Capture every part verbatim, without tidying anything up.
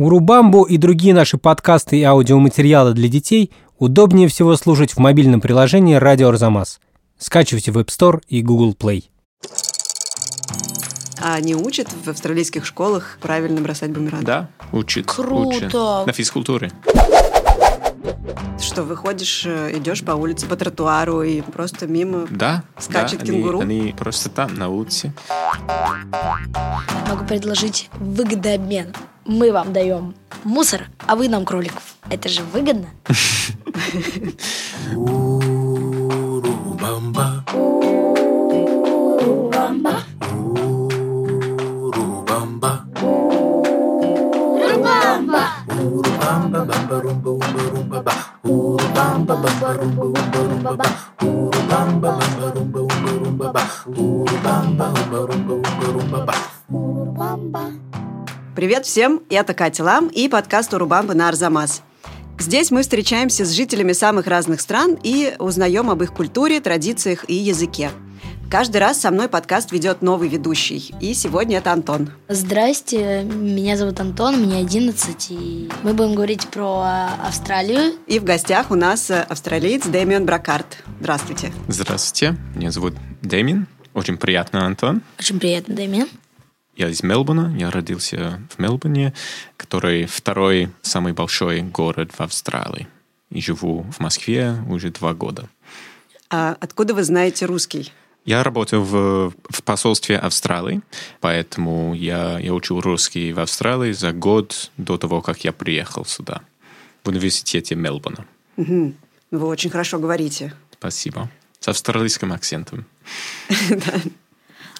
Урубамбу и другие наши подкасты и аудиоматериалы для детей удобнее всего слушать в мобильном приложении «Радио Арзамас». Скачивайте в App Store и Google Play. А они учат в австралийских школах правильно бросать бумеранг? Да, учат. Круто! Учат. На физкультуре. Что, выходишь, идешь по улице, по тротуару и просто мимо да, скачет да, кенгуру? Они, они просто там, на улице. Могу предложить выгодообмен. Мы вам даем мусор, а вы нам кроликов. Это же выгодно. Привет всем, это Катя Лам и подкаст «Урубамба» на Арзамас. Здесь мы встречаемся с жителями самых разных стран и узнаем об их культуре, традициях и языке. Каждый раз со мной подкаст ведет новый ведущий, и сегодня это Антон. Здрасте, меня зовут Антон, мне одиннадцать, и мы будем говорить про Австралию. И в гостях у нас австралиец Дэмиен Бракард. Здравствуйте. Здравствуйте, меня зовут Дэмиен. Очень приятно, Антон. Очень приятно, Дэмиен. Я из Мельбурна, я родился в Мельбурне, который второй самый большой город в Австралии. И живу в Москве уже два года. А откуда вы знаете русский? Я работал в, в посольстве Австралии, поэтому я, я учил русский в Австралии за год до того, как я приехал сюда, в университете Мельбурна. Угу. Вы очень хорошо говорите. Спасибо. С австралийским акцентом.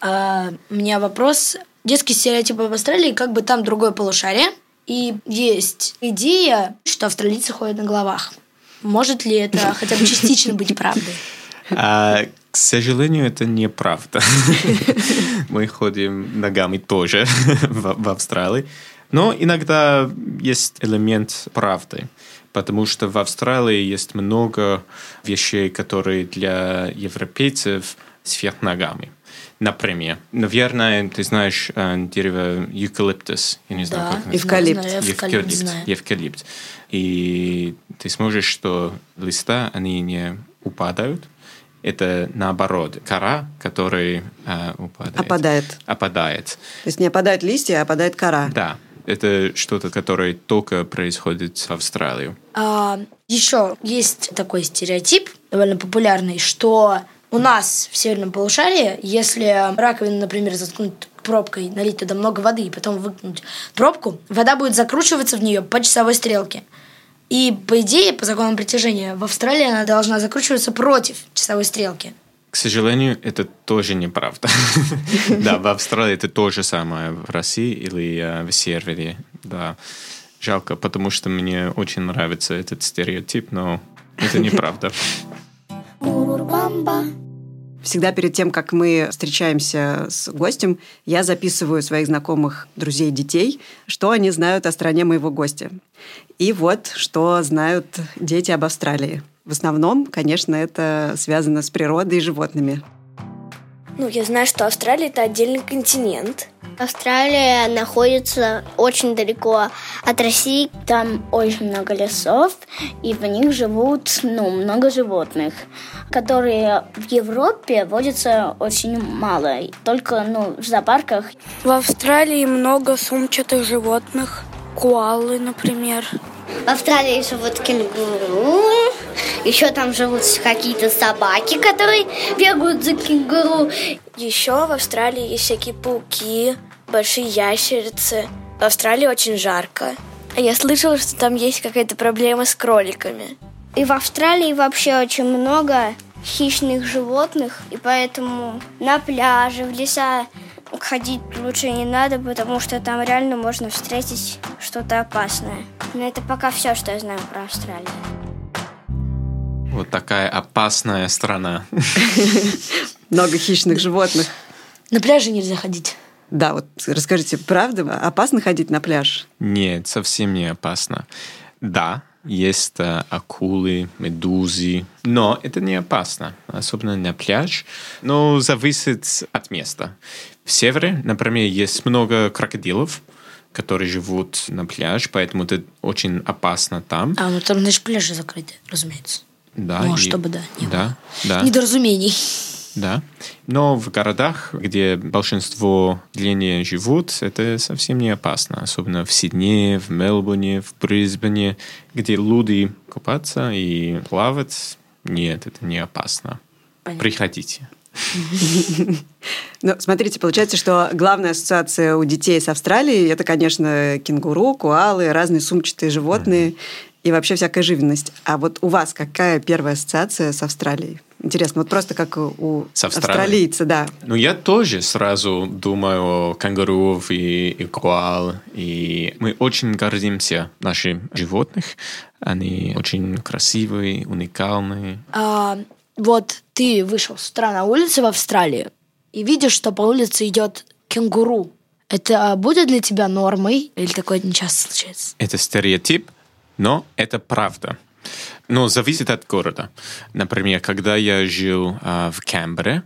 У меня вопрос. Детские стереотипы в Австралии, как бы там другое полушарие. И есть идея, что австралийцы ходят на головах. Может ли это хотя бы частично быть правдой? К сожалению, это неправда. Мы ходим ногами тоже в Австралии. Но иногда есть элемент правды, потому что в Австралии есть много вещей, которые для европейцев сверх ногами. Например, наверное, ты знаешь дерево eucalyptus. Я не знаю, да. как эвкалипт. Эвкалипт. Эвкалипт. И ты смотришь, что листа, они не упадают. Это наоборот, кора, которая э, упадает. Опадает. Опадает. То есть не опадают листья, а опадает кора. Да. Это что-то, которое только происходит в Австралии. А, еще есть такой стереотип, довольно популярный, что... У нас в северном полушарии, если раковину, например, заткнуть пробкой, налить туда много воды и потом выкинуть пробку, вода будет закручиваться в нее по часовой стрелке. И, по идее, по законам притяжения, в Австралии она должна закручиваться против часовой стрелки. К сожалению, это тоже неправда. Да, в Австралии это то же самое, в России или в Севере. Да, жалко, потому что мне очень нравится этот стереотип, но это неправда. Всегда перед тем, как мы встречаемся с гостем, я записываю своих знакомых, друзей, детей, что они знают о стране моего гостя. И вот, что знают дети об Австралии. В основном, конечно, это связано с природой и животными. Ну, я знаю, что Австралия – это отдельный континент. Австралия находится очень далеко от России. Там очень много лесов, и в них живут, ну, много животных, которые в Европе водятся очень мало, только, ну, в зоопарках. В Австралии много сумчатых животных, коалы, например. В Австралии живут кенгуру, еще там живут какие-то собаки, которые бегают за кенгуру. Еще в Австралии есть всякие пауки, большие ящерицы. В Австралии очень жарко. Я слышала, что там есть какая-то проблема с кроликами. И в Австралии вообще очень много хищных животных, и поэтому на пляже, в леса ходить лучше не надо, потому что там реально можно встретить что-то опасное. Но это пока все, что я знаю про Австралию. Вот такая опасная страна. Много хищных животных. На пляже нельзя ходить. Да, вот расскажите, правда, опасно ходить на пляж? Нет, совсем не опасно. Да, есть акулы, медузы, но это не опасно, особенно на пляж. Но зависит от места. В севере, например, есть много крокодилов, которые живут на пляже, поэтому это очень опасно там. А, ну там, значит, пляжи закрыты, разумеется. Да. Ну, и... чтобы, да, не да, да. недоразумений. Да. Но в городах, где большинство людей живут, это совсем не опасно. Особенно в Сиднее, в Мелбурне, в Брисбене, где люди купаться и плавать. Нет, это не опасно. Понятно. Приходите. Ну, смотрите, получается, что главная ассоциация у детей с Австралией – это, конечно, кенгуру, коалы, разные сумчатые животные и вообще всякая живность. А вот у вас какая первая ассоциация с Австралией? Интересно, вот просто как у австралийца, да. Ну, я тоже сразу думаю о кенгуру и, и коал. И мы очень гордимся нашими животными. Они очень красивые, уникальные. А, вот ты вышел с утра на улицу в Австралии и видишь, что по улице идет кенгуру. Это будет для тебя нормой? Или такое не часто случается? Это стереотип, но это правда. Но зависит от города. Например, когда я жил а, в Камбере,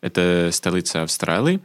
это столица Австралии,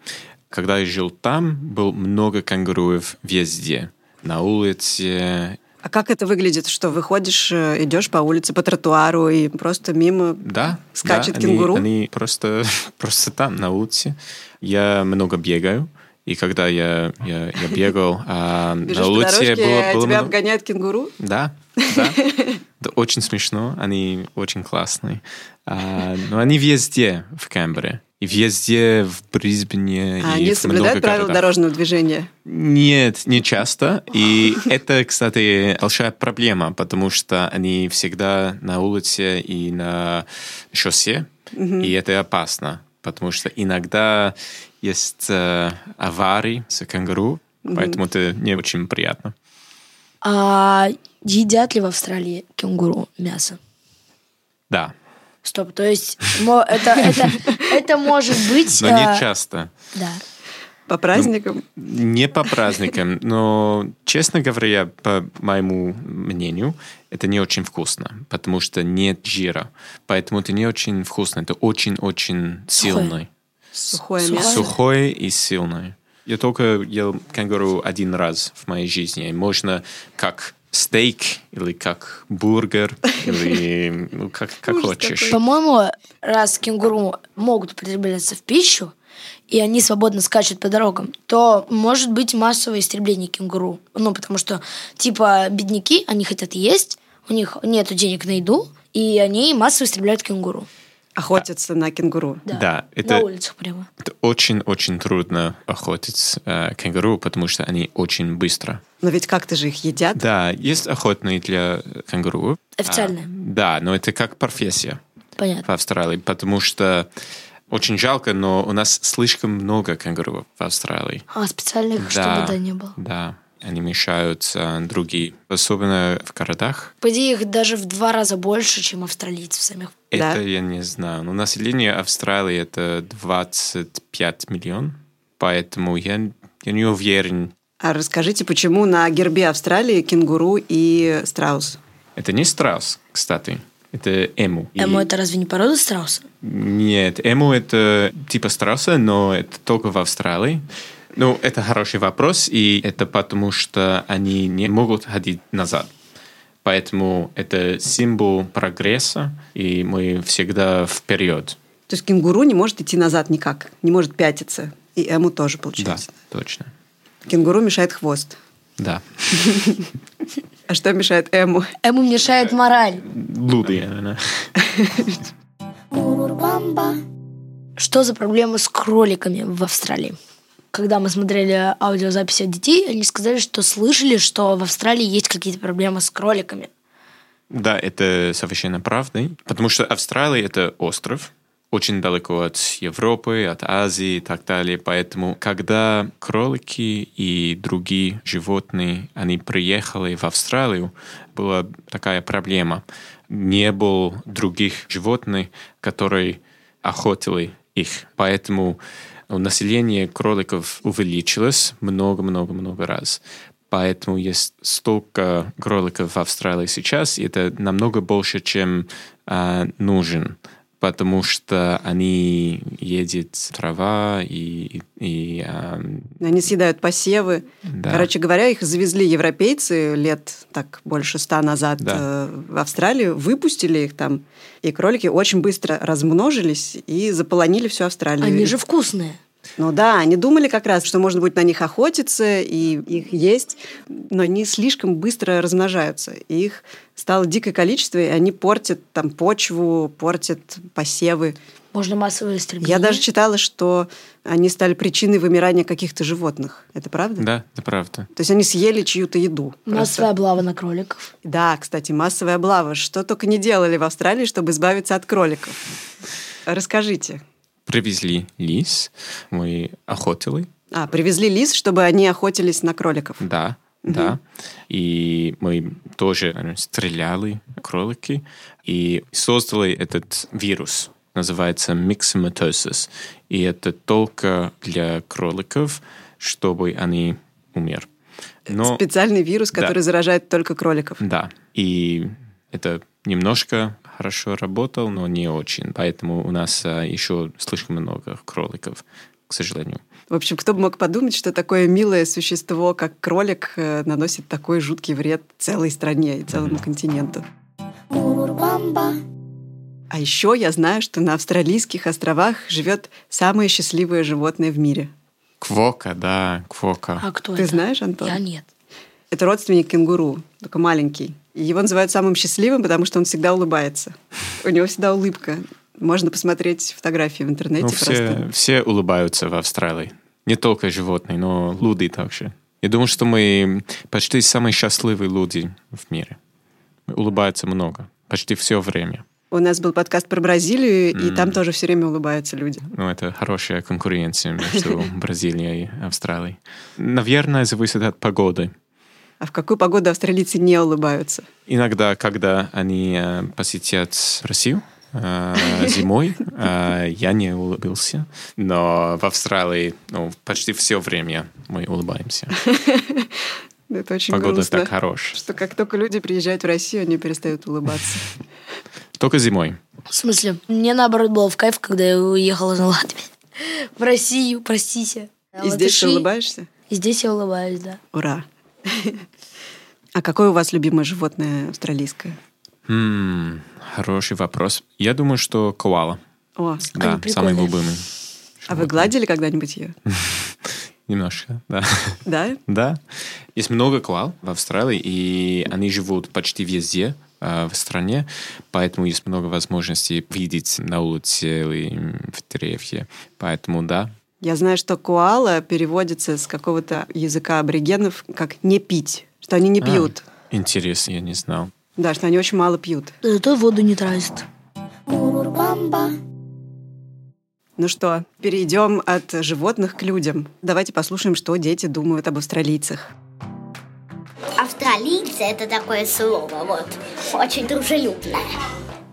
когда я жил там, было много кенгуруев везде, на улице. А как это выглядит, что выходишь, идешь по улице, по тротуару и просто мимо да, скачет да, кенгуру? Они, они просто, просто там, на улице. Я много бегаю. И когда я, я, я бегал а, на улице... Было, было тебя много... обгоняет кенгуру? Да, да. Это очень смешно, они очень классные. А, но они везде в Камбере. И везде в Брисбене. А и они соблюдают правила городов. Дорожного движения? Нет, не часто. И это, кстати, большая проблема, потому что они всегда на улице и на шоссе. Угу. И это опасно, потому что иногда... Есть э, аварии с кенгуру, mm-hmm. поэтому это не очень приятно. А едят ли в Австралии кенгуру мясо? Да. Стоп, то есть это может быть... Но не часто. Да. По праздникам? Не по праздникам, но, честно говоря, по моему мнению, это не очень вкусно, потому что нет жира. Поэтому это не очень вкусно, это очень-очень сильный. Сухое мясо. Сухое и сильное. Я только ел кенгуру один раз в моей жизни. Можно как стейк, или как бургер, или ну, как, как хочешь. По-моему, раз кенгуру могут употребляться в пищу, и они свободно скачут по дорогам, то может быть массовое истребление кенгуру. Ну, потому что, типа, бедняки, они хотят есть, у них нет денег на еду, и они массово истребляют кенгуру. Охотятся да. на кенгуру. Да, да это, на улицах прямо. Это очень-очень трудно охотиться э, кенгуру, потому что они очень быстро. Но ведь как-то же их едят. Да, есть охотные для кенгуру. Официальные. А, да, но это как профессия. Понятно. В Австралии, потому что очень жалко, но у нас слишком много кенгуру в Австралии. А, специально их, да, чтобы да не было. Да, они мешаются другие, особенно в городах. По идее, их даже в два раза больше, чем австралийцев самих. Это да? Я не знаю. Но население Австралии это двадцать пять миллионов, поэтому я, я не уверен. А расскажите, почему на гербе Австралии кенгуру и страус? Это не страус, кстати. Это эму. Эму и... это разве не порода страуса? Нет, эму это типа страуса, но это только в Австралии. Ну, это хороший вопрос, и это потому, что они не могут ходить назад. Поэтому это символ прогресса, и мы всегда вперед. То есть кенгуру не может идти назад никак, не может пятиться. И эму тоже, получается. Да, точно. Кенгуру мешает хвост. Да. А что мешает эму? Эму мешает мораль. Луды, наверное. Что за проблема с кроликами в Австралии? Когда мы смотрели аудиозаписи от детей, они сказали, что слышали, что в Австралии есть какие-то проблемы с кроликами. Да, это совершенно правда. Потому что Австралия – это остров, очень далеко от Европы, от Азии и так далее. Поэтому, когда кролики и другие животные, они приехали в Австралию, была такая проблема. Не было других животных, которые охотили их. Поэтому... Население кроликов увеличилось много-много-много раз. Поэтому есть столько кроликов в Австралии сейчас, и это намного больше, чем э, нужен. потому что они едят трава и... и а... Они съедают посевы. Да. Короче говоря, их завезли европейцы лет так больше ста назад да. в Австралию, выпустили их там, и кролики очень быстро размножились и заполонили всю Австралию. Они же вкусные. Ну да, они думали как раз, что можно будет на них охотиться и их есть, но они слишком быстро размножаются. И их стало дикое количество, и они портят там почву, портят посевы. Можно массовое истребление. Я даже читала, что они стали причиной вымирания каких-то животных. Это правда? Да, это правда. То есть они съели чью-то еду. Массовая облава на кроликов. Да, кстати, массовая облава. Что только не делали в Австралии, чтобы избавиться от кроликов. Расскажите. Привезли лис, мы охотили. А, привезли лис, чтобы они охотились на кроликов. Да, угу. да. И мы тоже ну, стреляли кролики и создали этот вирус, называется миксоматозис. И это только для кроликов, чтобы они умерли. Но... Специальный вирус, который да. заражает только кроликов. Да, и это немножко... хорошо работал, но не очень. Поэтому у нас а, еще слишком много кроликов, к сожалению. В общем, кто бы мог подумать, что такое милое существо, как кролик, наносит такой жуткий вред целой стране и целому mm-hmm. континенту. Урубамба. А еще я знаю, что на австралийских островах живет самое счастливое животное в мире. Квокка, да, квокка. А кто Ты это? знаешь, Антон? Я нет. Это родственник кенгуру, только маленький. Его называют самым счастливым, потому что он всегда улыбается. У него всегда улыбка. Можно посмотреть фотографии в интернете. Ну, все, все улыбаются в Австралии. Не только животные, но люди также. Я думаю, что мы почти самые счастливые люди в мире. Улыбаются много, почти все время. У нас был подкаст про Бразилию, и mm. там тоже все время улыбаются люди. Ну, это хорошая конкуренция между Бразилией и Австралией. Наверное, зависит от погоды. А в какую погоду австралийцы не улыбаются? Иногда, когда они э, посетят Россию э, зимой, э, я не улыбился. Но в Австралии ну, почти все время мы улыбаемся. Это очень грустно. Погода так хорошая. Что как только люди приезжают в Россию, они перестают улыбаться. Только зимой. В смысле? Мне, наоборот, было в кайф, когда я уехала на Латвию. В Россию, простите. И здесь ты улыбаешься? И здесь я улыбаюсь, да. Ура! А какое у вас любимое животное австралийское? М-м, хороший вопрос. Я думаю, что коала. О, да, самый любимый. А вы гладили когда-нибудь ее? Немножко, да. Да? Да. Есть много коал в Австралии, и они живут почти везде э, в стране, поэтому есть много возможностей видеть на улице или в деревьях. Поэтому да. Я знаю, что коала переводится с какого-то языка аборигенов как «не пить», что они не а, пьют. Интересно, я не знал. Да, что они очень мало пьют. Зато воду не тратят. Ну что, перейдем от животных к людям. Давайте послушаем, что дети думают об австралийцах. Австралийцы – это такое слово, вот, очень дружелюбное.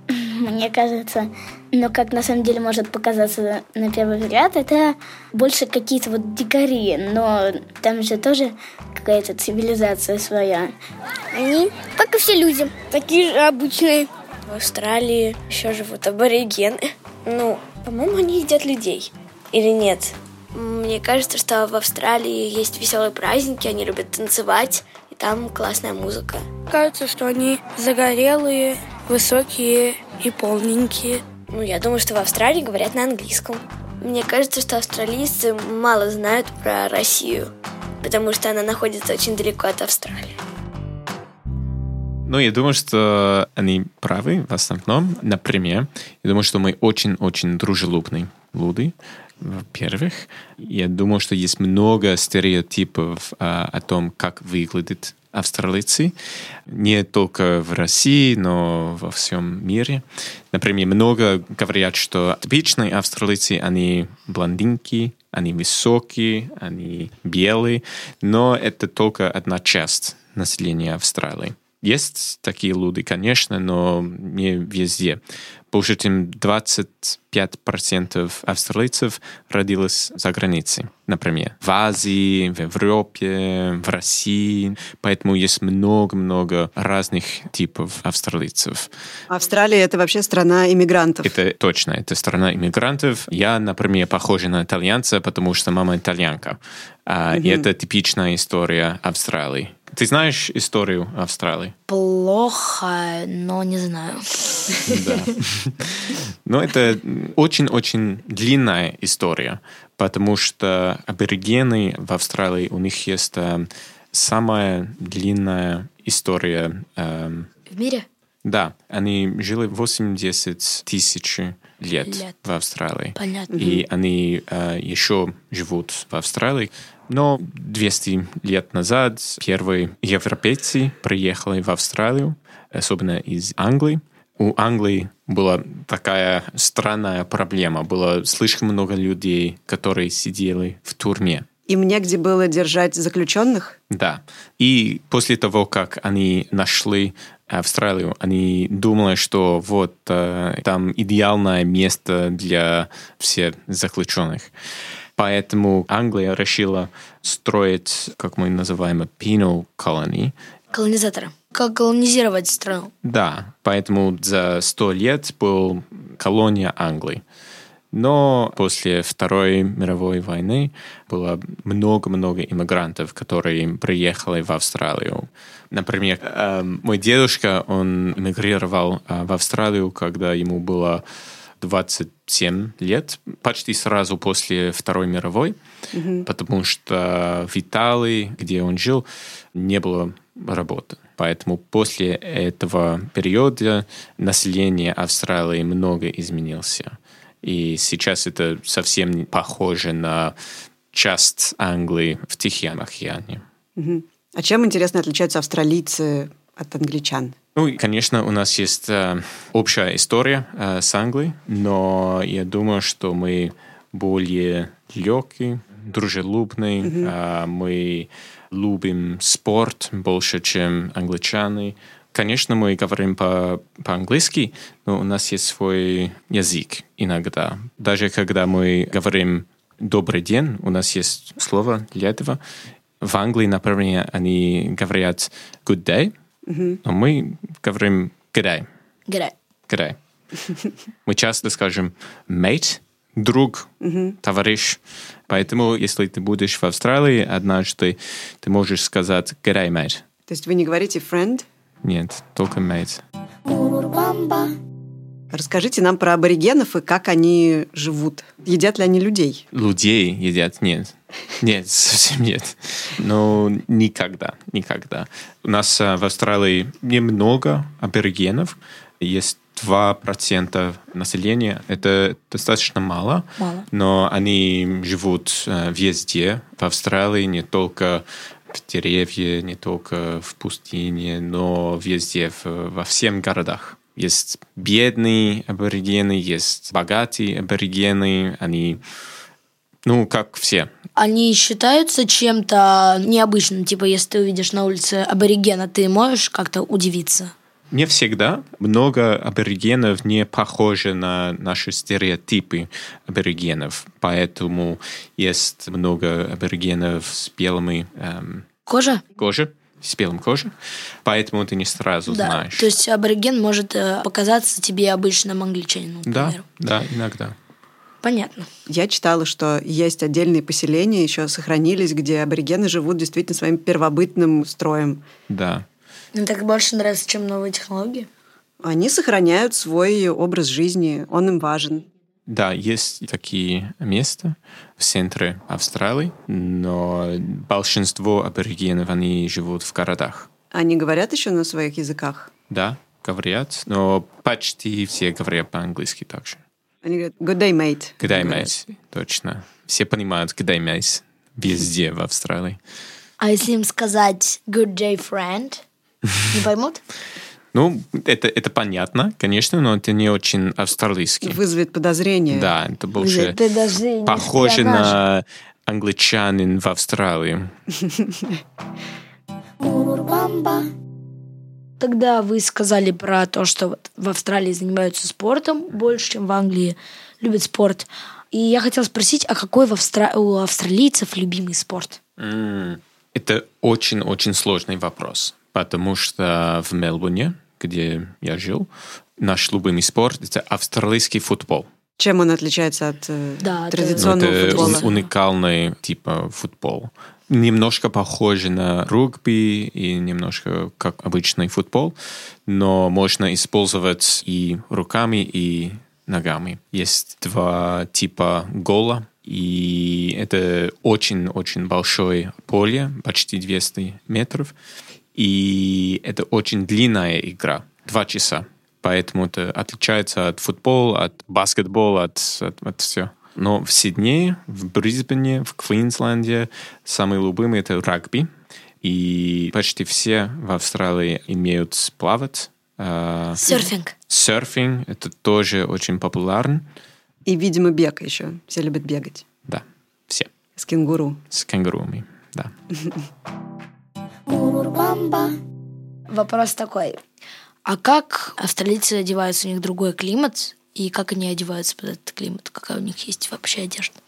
Мне кажется, но как на самом деле может показаться на первый взгляд, это больше какие-то вот дикари, но там же тоже какая-то цивилизация своя. Они, как и все люди, такие же обычные. В Австралии еще живут аборигены. Ну, по-моему, они едят людей. Или нет? Мне кажется, что в Австралии есть веселые праздники, они любят танцевать, и там классная музыка. Кажется, что они загорелые, высокие и полненькие. Ну, я думаю, что в Австралии говорят на английском. Мне кажется, что австралийцы мало знают про Россию, потому что она находится очень далеко от Австралии. Ну, я думаю, что они правы в основном. Например, я думаю, что мы очень-очень дружелюбные люди. Во-первых, я думаю, что есть много стереотипов а, о том, как выглядит австралийцы, не только в России, но во всем мире. Например, много говорят, что типичные австралийцы, они блондинки, они высокие, они белые, но это только одна часть населения Австралии. Есть такие люди, конечно, но не везде. больше чем двадцать пять процентов австралийцев родились за границей, например, в Азии, в Европе, в России. Поэтому есть много-много разных типов австралийцев. Австралия — это вообще страна иммигрантов. Это точно, это страна иммигрантов. Я, например, похожа на итальянца, потому что мама итальянка. Mm-hmm. И это типичная история Австралии. Ты знаешь историю Австралии? Плохо, но не знаю. Да. Но это очень-очень длинная история, потому что аборигены в Австралии, у них есть самая длинная история. В мире? Да, они жили восемьдесят тысяч лет, лет в Австралии. Понятно. И они э, еще живут в Австралии. Но двести лет назад первые европейцы приехали в Австралию, особенно из Англии. У Англии была такая странная проблема. Было слишком много людей, которые сидели в тюрьме. Им негде было держать заключенных? Да. И после того, как они нашли Австралию, они думали, что вот там идеальное место для всех заключенных. Поэтому Англия решила строить, как мы называем, penal colony. Колонизатора. Как колонизировать страну. Да, поэтому за сто лет была колония Англии. Но после Второй мировой войны было много-много иммигрантов, которые приехали в Австралию. Например, мой дедушка, он эмигрировал в Австралию, когда ему было двадцать семь лет, почти сразу после Второй мировой, mm-hmm. потому что в Италии, где он жил, не было работы. Поэтому после этого периода население Австралии много изменилось. И сейчас это совсем не похоже на часть Англии в Тихом океане. Uh-huh. А чем, интересно, отличаются австралийцы от англичан? Ну, конечно, у нас есть э, общая история э, с Англией, но я думаю, что мы более легкие, дружелюбные, uh-huh. э, мы любим спорт больше, чем англичане. Конечно, мы говорим по- по-английски, но у нас есть свой язык иногда. Даже когда мы говорим «добрый день», у нас есть слово для этого. В Англии, например, они говорят «good day», mm-hmm. но мы говорим «g'day». «G'day». «G'day». Мы часто скажем «mate», «друг», mm-hmm. «товарищ». Поэтому, если ты будешь в Австралии однажды, ты можешь сказать «g'day, mate». То есть вы не говорите «friend»? Нет, только мейт. Расскажите нам про аборигенов и как они живут. Едят ли они людей? Людей едят? Нет. Нет, совсем нет. Но никогда, никогда. У нас в Австралии немного аборигенов. Есть два процента населения. Это достаточно мало, мало. Но они живут везде. В Австралии не только в деревьях, не только в пустыне, но везде, во всех городах. Есть бедные аборигены, есть богатые аборигены, они, ну, как все. Они считаются чем-то необычным, типа, если ты увидишь на улице аборигена, ты можешь как-то удивиться? Не всегда. Много аборигенов не похожи на наши стереотипы аборигенов. Поэтому есть много аборигенов с белыми... Эм, кожа? Кожа. С белым кожей. Поэтому ты не сразу да. знаешь. То есть абориген может показаться тебе обычным англичанином, например. Да, да, иногда. Понятно. Я читала, что есть отдельные поселения, еще сохранились, где аборигены живут действительно своим первобытным строем. Да. Им так больше нравится, чем новые технологии? Они сохраняют свой образ жизни, он им важен. Да, есть такие места в центре Австралии, но большинство аборигенов, они живут в городах. Они говорят еще на своих языках? Да, говорят, но почти все говорят по-английски также. Они говорят «good day, mate». «Good day, mate», точно. Все понимают «good day, mate» везде в Австралии. А если им сказать «good day, friend»? Не поймут? Ну, это, это понятно, конечно, но это не очень австралийский. Вызовет подозрение. Да, это больше это похоже на англичанин в Австралии. Когда вы сказали про то, что вот в Австралии занимаются спортом больше, чем в Англии, любят спорт. И я хотела спросить, а какой в Австра... у австралийцев любимый спорт? Это очень-очень сложный вопрос, потому что в Мельбурне, где я жил, наш любимый спорт – это австралийский футбол. Чем он отличается от да, традиционного это футбола? Это уникальный типа футбол. Немножко похож на регби и немножко как обычный футбол, но можно использовать и руками, и ногами. Есть два типа гола, и это очень-очень большое поле, почти двести метров, и это очень длинная игра, два часа. Поэтому это отличается от футбола, от баскетбола, от, от, от всего. Но в Сиднее, в Брисбене, в Квинсленде самые любимые – это регби. И почти все в Австралии имеют плавать. Серфинг. Серфинг – это тоже очень популярно. И, видимо, бег еще. Все любят бегать. Да, все. С кенгуру. С кенгурами, да. Вопрос такой. А как австралийцы одеваются? У них другой климат. И как они одеваются под этот климат? Какая у них есть вообще одежда?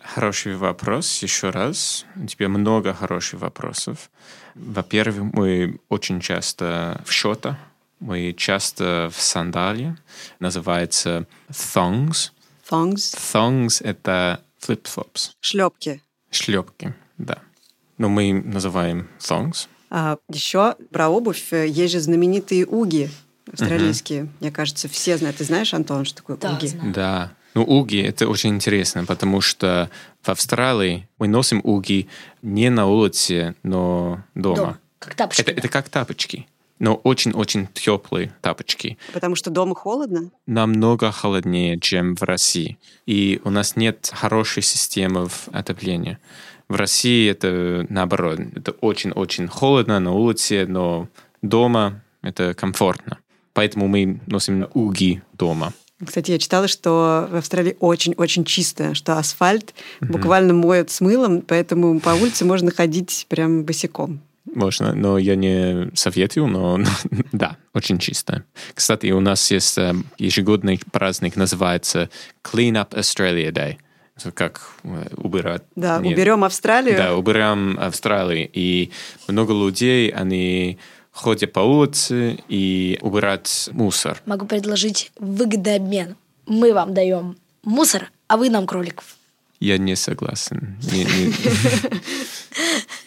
Хороший вопрос, еще раз. У тебя много хороших вопросов. Во-первых, мы очень часто в шортах. Мы часто в сандалии. Называется thongs. Thongs? Thongs – это flip-flops. Шлепки. Шлепки, да. Но мы называем thongs. А еще про обувь есть же знаменитые уги австралийские. Uh-huh. Мне кажется, все знают. Ты знаешь, Антон, что такое да, уги? Знаю. Да. Ну, уги – это очень интересно, потому что в Австралии мы носим уги не на улице, но дома. Дома. Как тапочки. Это, да. это как тапочки, но очень-очень теплые тапочки. Потому что дома холодно? Намного холоднее, чем в России. И у нас нет хорошей системы отопления. В России это наоборот. Это очень-очень холодно на улице, но дома это комфортно. Поэтому мы носим уги дома. Кстати, я читала, что в Австралии очень-очень чисто, что асфальт mm-hmm. буквально моют с мылом, поэтому по улице можно ходить прям босиком. Можно, но я не советую, но да, очень чисто. Кстати, у нас есть ежегодный праздник, называется Clean Up Australia Day. Как убирать... Да, Нет. уберем Австралию. Да, уберем Австралию. И много людей, они... ходят по улице и убирать мусор. Могу предложить выгодообмен. Мы вам даем мусор, а вы нам кроликов. Я не согласен.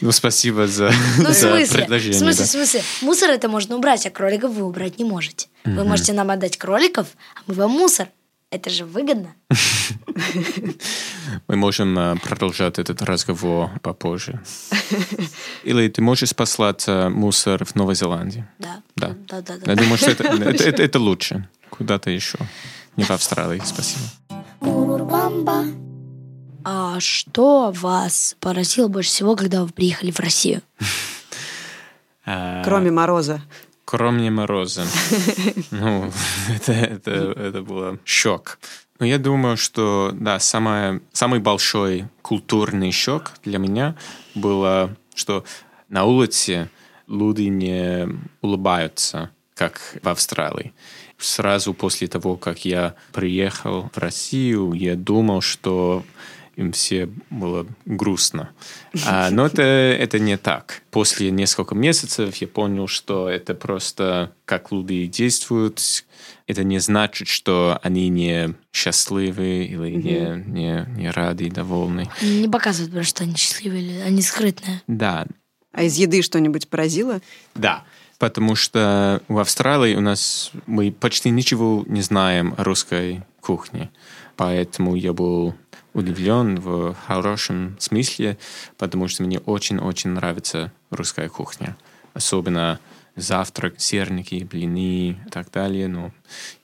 Ну, спасибо за предложение. В смысле, в смысле. Мусор это можно убрать, а кроликов вы убрать не можете. Вы можете нам отдать кроликов, а мы вам мусор. Это же выгодно. Мы можем продолжать этот разговор попозже. Или ты можешь послать мусор в Новой Зеландии? Да. Да. да, да, да. Я думаю, что это, это, это, это лучше. Куда-то еще. Не в Австралии. Спасибо. А что вас поразило больше всего, когда вы приехали в Россию? Кроме мороза. Кроме мороза. Ну, это, это, это был шок. Но я думаю, что, да, самое, самый большой культурный шок для меня было, что на улице люди не улыбаются, как в Австралии. Сразу после того, как я приехал в Россию, я думал, что им все было грустно. А, но это, это не так. После нескольких месяцев я понял, что это просто как люди действуют. Это не значит, что они не счастливы или mm-hmm. не, не, не рады и довольны. Они не показывают, что они счастливы, или они скрытные. Да. А из еды что-нибудь поразило? Да. Потому что в Австралии у нас мы почти ничего не знаем о русской кухне. Поэтому я был... удивлен в хорошем смысле, потому что мне очень-очень нравится русская кухня. Особенно завтрак, сырники, блины и так далее. Ну,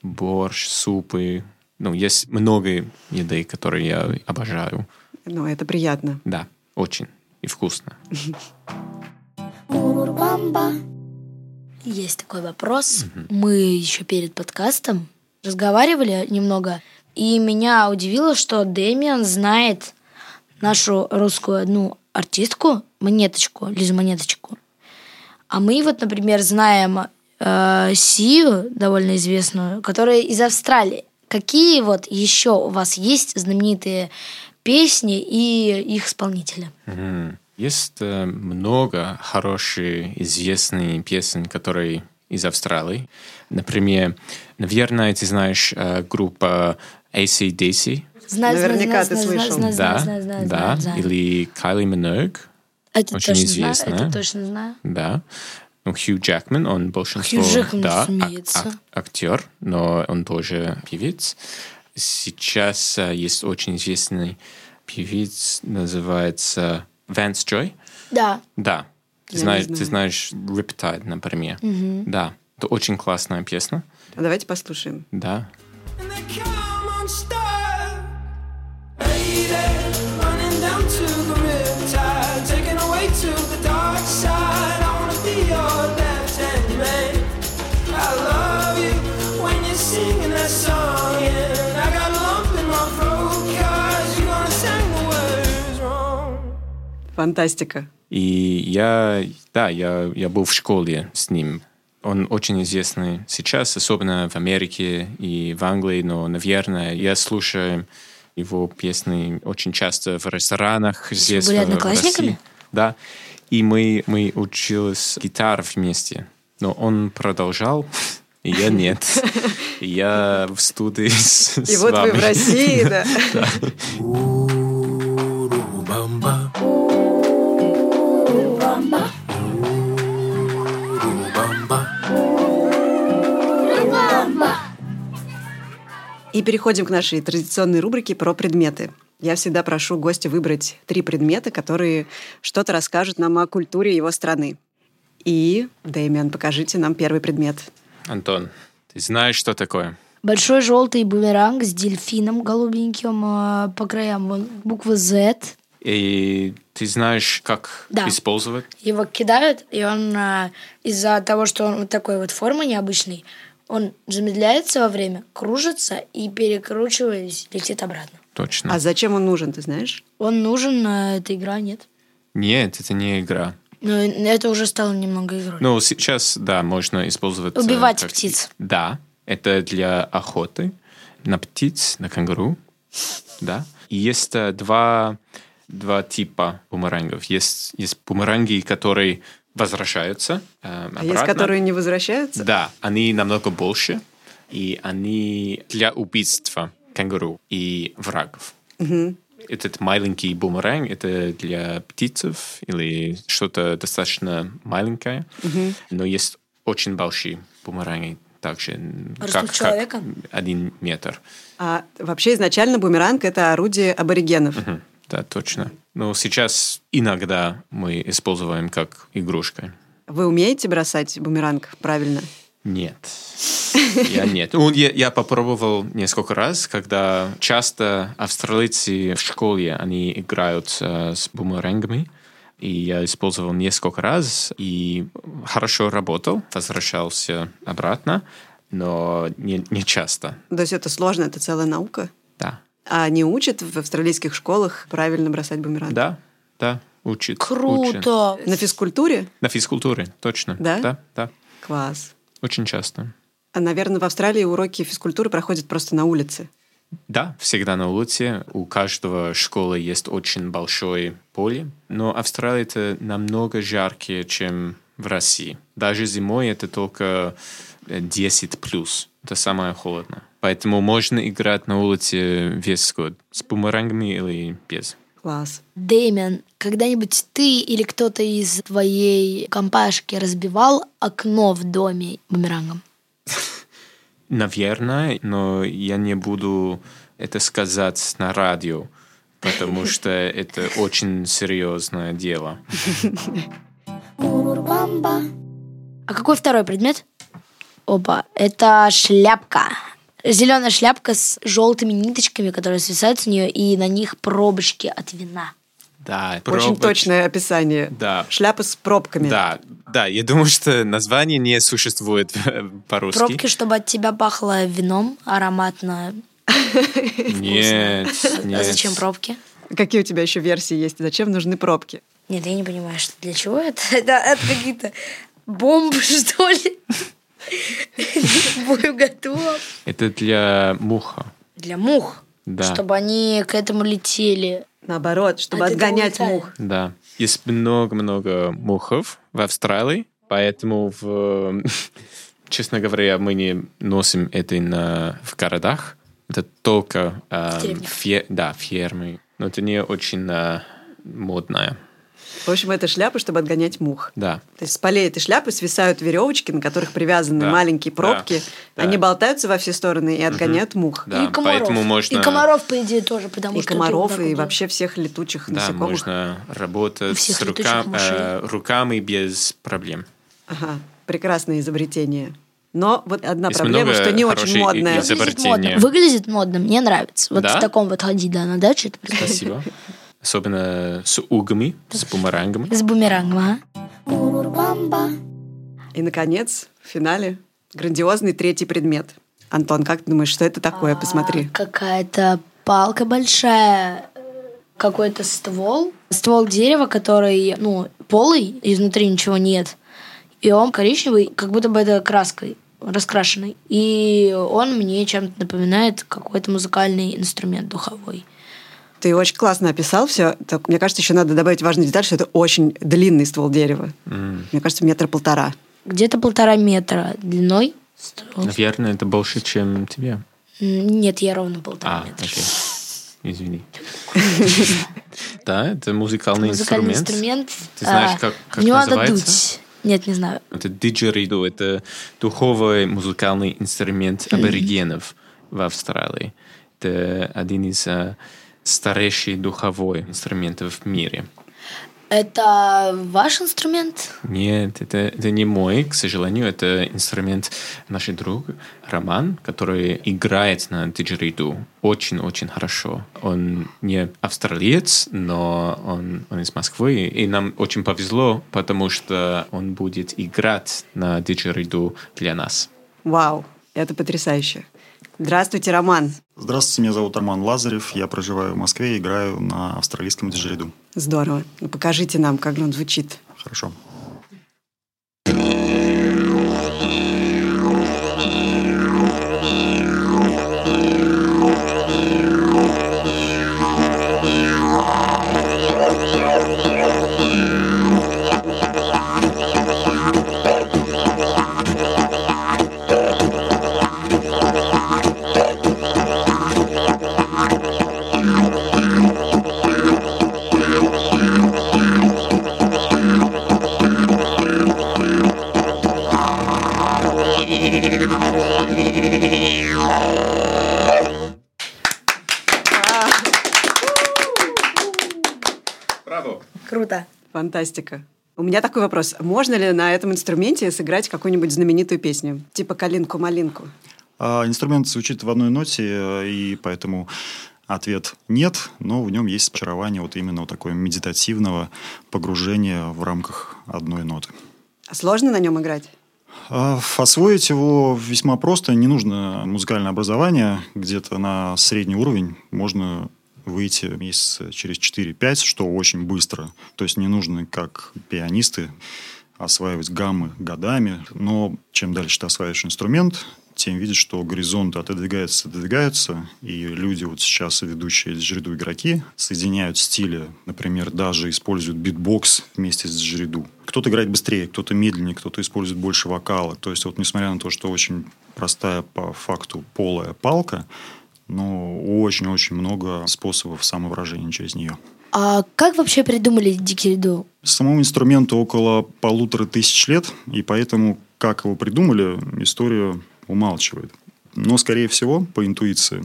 борщ, супы. Ну, есть много еды, которые я обожаю. Ну, это приятно. Да, очень. И вкусно. Есть такой вопрос. Мы еще перед подкастом разговаривали немного. И меня удивило, что Дэмиен знает нашу русскую одну артистку, Монеточку, Лизу Монеточку. А мы вот, например, знаем э, Сию, довольно известную, которая из Австралии. Какие вот еще у вас есть знаменитые песни и их исполнители? Mm-hmm. Есть э, много хороших, известных песен, которые из Австралии. Например, наверное, ты знаешь э, группу эй си ди си. Знаю, наверняка знаю, ты знаю, слышал. Знаю, да, знаю, знаю, да. Знаю. Или Кайли Миног. Это очень точно известная. Знаю, это точно знаю. Да. Ну, Хью Джекман, он большинство... Хью Джекман, да, ак- ак- актер, но он тоже певец. Сейчас а, есть очень известный певец, называется Ванс Джой. Да. Да. Ты знаешь, ты знаешь Riptide, например. Угу. Да. Это очень классная песня. А давайте послушаем. Да. Фантастика. И я, да, я, я был в школе с ним. Он очень известный сейчас, особенно в Америке и в Англии, но, наверное, я слушаю его песни очень часто в ресторанах. Вы здесь были в одноклассниками? России. Да. И мы, мы учились гитар вместе. Но он продолжал, и я нет. Я в студии с вами. И вот вы в России, да. Урубамба. Урубамба. Урубамба. Урубамба. И переходим к нашей традиционной рубрике про предметы. Я всегда прошу гостя выбрать три предмета, которые что-то расскажут нам о культуре его страны. И, Дэмиен, покажите нам первый предмет. Антон, ты знаешь, что такое? Большой желтый бумеранг с дельфином голубеньким по краям, буква Z. И ты знаешь, как да. использовать? Его кидают, и он из-за того, что он вот такой вот формы необычной, он замедляется во время, кружится и, перекручиваясь, летит обратно. Точно. А зачем он нужен, ты знаешь? Он нужен, а эта игра нет. Нет, это не игра. Но это уже стало немного игрой. Ну, сейчас, да, можно использовать... Убивать как... птиц. Да, это для охоты на птиц, на кенгуру. Да. И есть два, два типа бумерангов. Есть, есть бумеранги, которые возвращаются э, обратно. А есть, которые не возвращаются? Да, они намного больше, и они для убийства кенгуру и врагов. Угу. Этот маленький бумеранг, это для птиц или что-то достаточно маленькое. Угу. Но есть очень большие бумеранги также. Растут как, человека? Как один метр. А вообще изначально бумеранг – это орудие аборигенов. Угу. Да, точно. Но сейчас иногда мы используем как игрушка. Вы умеете бросать бумеранг правильно? Нет. Я нет. Я, я попробовал несколько раз, когда часто австралийцы в школе, они играют э, с бумерангами, и я использовал несколько раз, и хорошо работал, возвращался обратно, но не, не часто. То есть это сложно, это целая наука? Да. А не учат в австралийских школах правильно бросать бумеранг? Да, да, учат. Круто! Учат. На физкультуре? На физкультуре, точно. Да? Да, да. Класс. Очень часто. А, наверное, в Австралии уроки физкультуры проходят просто на улице. Да, всегда на улице. У каждого школы есть очень большое поле. Но Австралия – это намного жарче, чем в России. Даже зимой это только десять плюс. Это самое холодное. Поэтому можно играть на улице весь год. С бумерангами или без. Класс. Дэмиен, когда-нибудь ты или кто-то из твоей компашки разбивал окно в доме бумерангом? Наверное, но я не буду это сказать на радио, потому что это очень серьезное дело. А какой второй предмет? Опа, это шляпка. Зеленая шляпка с желтыми ниточками, которые свисают с нее, и на них пробочки от вина. Да, пробоч... Очень точное описание. Да. Шляпа с пробками. Да, да, я думаю, что название не существует по-русски. Пробки, чтобы от тебя пахло вином, ароматно. Нет, нет. А зачем пробки? Какие у тебя еще версии есть? Зачем нужны пробки? Нет, я не понимаю, для чего это? Это какие-то бомбы, что ли? Бою готов. Это для муха. Для мух. Да. Чтобы они к этому летели. Наоборот, чтобы От отгонять мух. Да. Есть много-много мухов в Австралии, поэтому, в... честно говоря, мы не носим это на... в городах. Это только э, фе... да, фермы. Но это не очень э, модное. В общем, это шляпа, чтобы отгонять мух. Да. То есть с полей этой шляпы свисают веревочки, на которых привязаны да. маленькие пробки. Да. Они да. болтаются во все стороны и отгоняют угу. мух. Да. И комаров. Поэтому можно... И комаров, по идее, тоже. Потому и что комаров, и вообще всех летучих да, насекомых. Да, можно работать с рука... э, руками без проблем. Ага, прекрасное изобретение. Но вот одна Есть проблема, что не очень модная. Выглядит модно. Выглядит модно, мне нравится. Вот да? в таком вот ходить да, на дачу. Это Спасибо. Особенно с угами, с бумерангом. С бумерангом, а? И, наконец, в финале грандиозный третий предмет. Антон, как ты думаешь, что это такое? Посмотри. А, какая-то палка большая, какой-то ствол. Ствол дерева, который, ну, полый, изнутри ничего нет. И он коричневый, как будто бы это краской раскрашенный. И он мне чем-то напоминает какой-то музыкальный инструмент духовой. Ты очень классно описал все. Так, мне кажется, еще надо добавить важную деталь, что это очень длинный ствол дерева. Mm. Мне кажется, метра полтора. Где-то полтора метра длиной. Наверное, это больше, чем тебе. Нет, я ровно полтора а, метра. Окей. Извини. Да, это музыкальный инструмент. Музыкальный инструмент. Ты знаешь, как называется? Нет, не знаю. Это диджериду, это духовой музыкальный инструмент аборигенов в Австралии. Это один из старейший духовой инструмент в мире. Это ваш инструмент? Нет, это, это не мой, к сожалению. Это инструмент нашего друга Роман, который играет на диджериду очень-очень хорошо. Он не австралиец, но он, он из Москвы. И нам очень повезло, потому что он будет играть на диджериду для нас. Вау, это потрясающе. Здравствуйте, Роман. Здравствуйте, меня зовут Роман Лазарев. Я проживаю в Москве и играю на австралийском диджериду. Здорово. Ну, покажите нам, как он звучит. Хорошо. Круто. Фантастика. У меня такой вопрос. Можно ли на этом инструменте сыграть какую-нибудь знаменитую песню? Типа «Калинку-малинку». А, инструмент звучит в одной ноте, и поэтому ответ нет, но в нем есть очарование вот именно вот такое медитативного погружения в рамках одной ноты. А сложно на нем играть? Освоить его весьма просто. Не нужно музыкальное образование. Где-то на средний уровень можно... выйти месяца через четыре-пять, что очень быстро. То есть не нужно, как пианисты, осваивать гаммы годами. Но чем дальше ты осваиваешь инструмент, тем видишь, что горизонты отодвигаются, отодвигаются. И люди, вот сейчас ведущие диджериду игроки, соединяют стили. Например, даже используют битбокс вместе с диджериду. Кто-то играет быстрее, кто-то медленнее, кто-то использует больше вокала. То есть вот несмотря на то, что очень простая по факту полая палка, но очень-очень много способов самовыражения через нее. А как вообще придумали диджериду? Самому инструменту около полутора тысяч лет, и поэтому, как его придумали, история умалчивает. Но, скорее всего, по интуиции.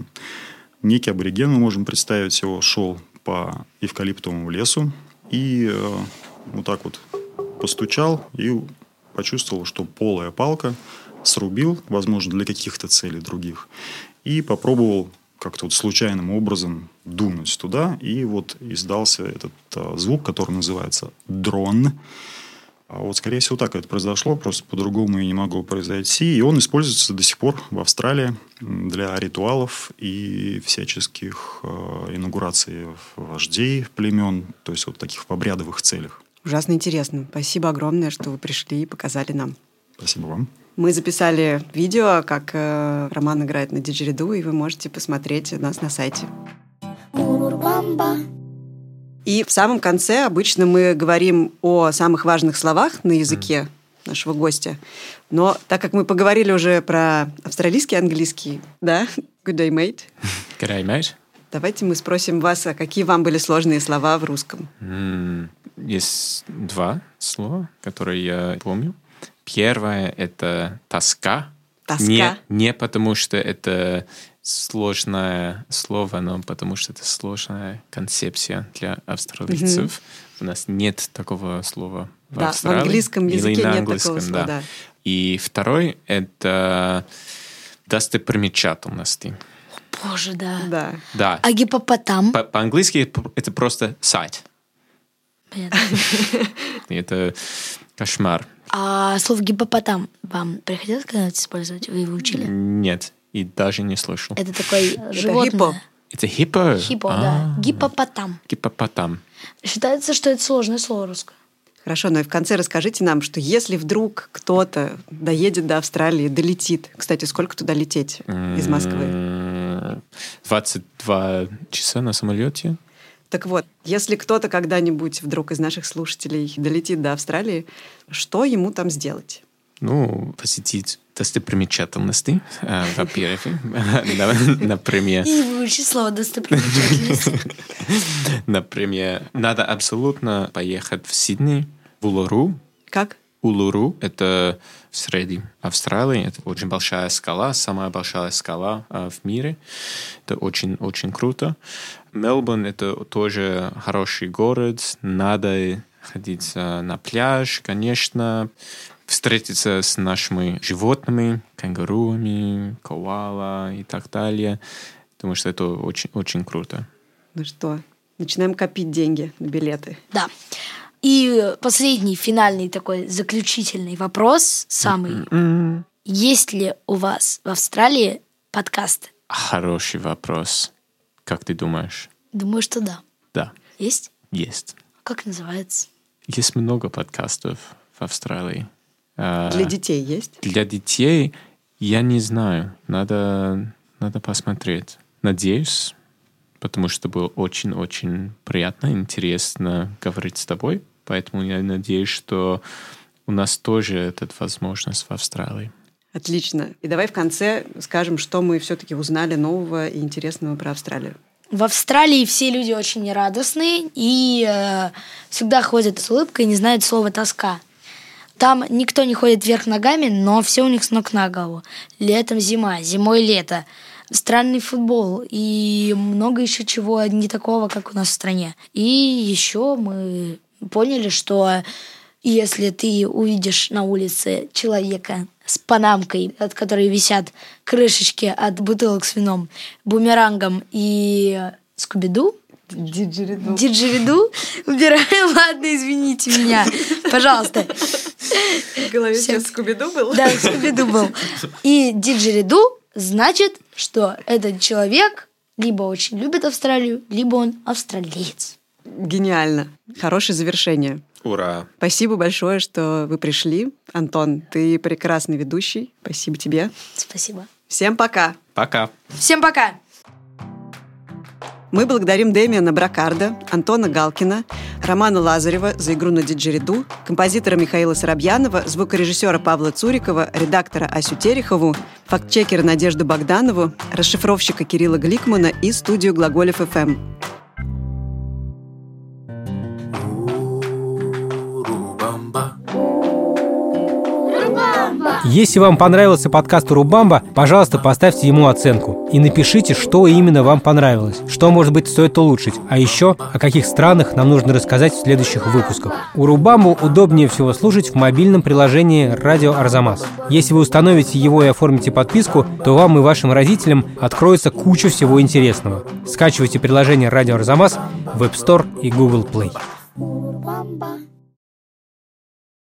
Некий абориген, мы можем представить его, шел по эвкалиптовому лесу и э, вот так вот постучал и почувствовал, что полая палка, срубил, возможно, для каких-то целей других, и попробовал как-то вот случайным образом дунуть туда, и вот издался этот а, звук, который называется дрон. А вот, скорее всего, так это произошло, просто по-другому и не могло произойти. И он используется до сих пор в Австралии для ритуалов и всяческих а, инаугураций вождей, племен, то есть вот таких в обрядовых целях. Ужасно интересно. Спасибо огромное, что вы пришли и показали нам. Спасибо вам. Мы записали видео, как э, Роман играет на диджериду, и вы можете посмотреть у нас на сайте. Урубамба. И в самом конце обычно мы говорим о самых важных словах на языке нашего гостя. Но так как мы поговорили уже про австралийский и английский, да? Good day, mate. Good day, mate. Давайте мы спросим вас, а какие вам были сложные слова в русском? Mm, есть два слова, которые я помню. Первое – это тоска. Тоска. Не, не потому, что это сложное слово, но потому, что это сложная концепция для австралийцев. Mm-hmm. У нас нет такого слова в да, Австралии. В английском языке или на нет английском, такого слова. Да. Да. И второй – это достопримечательности. Боже, да. да. да. А гипопотам? По- по-английски это просто сайт. Понятно. Это кошмар. А слово гипопотам вам приходилось когда-нибудь использовать? Вы его учили? Нет, и даже не слышал. Это такое животное. Это хиппо? Хиппо, да. Гипопотам. Гипопотам. Считается, что это сложное слово русское. Хорошо, но и в конце расскажите нам, что если вдруг кто-то доедет до Австралии, долетит. Кстати, сколько туда лететь из Москвы? двадцать два часа на самолете. Так вот, если кто-то когда-нибудь вдруг из наших слушателей долетит до Австралии, что ему там сделать? Ну, посетить достопримечательности, э, во-первых, например... И выучить слово «достопримечательность». Например, надо абсолютно поехать в Сидней, в Улуру. Как? Улуру – это среди Австралии. Это очень большая скала, самая большая скала э, в мире. Это очень-очень круто. Мелбурн – это тоже хороший город. Надо ходить э, на пляж, конечно. Встретиться с нашими животными, кенгурами, коала и так далее. Потому что это очень-очень круто. Ну что, начинаем копить деньги на билеты. Да. И последний, финальный такой заключительный вопрос, самый. Mm-mm. Есть ли у вас в Австралии подкасты? Хороший вопрос. Как ты думаешь? Думаю, что да. Да. Есть? Есть. А как называется? Есть много подкастов в Австралии. Для детей есть? Для детей я не знаю. Надо, надо посмотреть. Надеюсь... потому что было очень-очень приятно, интересно говорить с тобой. Поэтому я надеюсь, что у нас тоже эта возможность в Австралии. Отлично. И давай в конце скажем, что мы все-таки узнали нового и интересного про Австралию. В Австралии все люди очень радостные и э, всегда ходят с улыбкой и не знают слова «тоска». Там никто не ходит вверх ногами, но все у них с ног на голову. Летом зима, зимой лето. Странный футбол и много еще чего не такого, как у нас в стране. И еще мы поняли, что если ты увидишь на улице человека с панамкой, от которой висят крышечки от бутылок с вином, бумерангом и скуби-ду, диджериду. Диджериду? Убираю, ладно, извините меня, пожалуйста. В голове сейчас скуби-ду был? Да, скуби-ду был. И диджериду значит, что этот человек либо очень любит Австралию, либо он австралиец. Гениально. Хорошее завершение. Ура. Спасибо большое, что вы пришли. Антон, ты прекрасный ведущий. Спасибо тебе. Спасибо. Всем пока. Пока. Всем пока. Мы благодарим Дэмиена Бракарда, Антона Галкина, Романа Лазарева за игру на диджериду, композитора Михаила Срабьянова, звукорежиссера Павла Цурикова, редактора Асю Терехову, фактчекера Надежду Богданову, расшифровщика Кирилла Гликмана и студию «Глаголев эф эм». Если вам понравился подкаст «Урубамба», пожалуйста, поставьте ему оценку и напишите, что именно вам понравилось, что, может быть, стоит улучшить, а еще о каких странах нам нужно рассказать в следующих выпусках. «Урубамбу» удобнее всего слушать в мобильном приложении «Радио Арзамас». Если вы установите его и оформите подписку, то вам и вашим родителям откроется куча всего интересного. Скачивайте приложение «Радио Арзамас» в App Store и Google Play.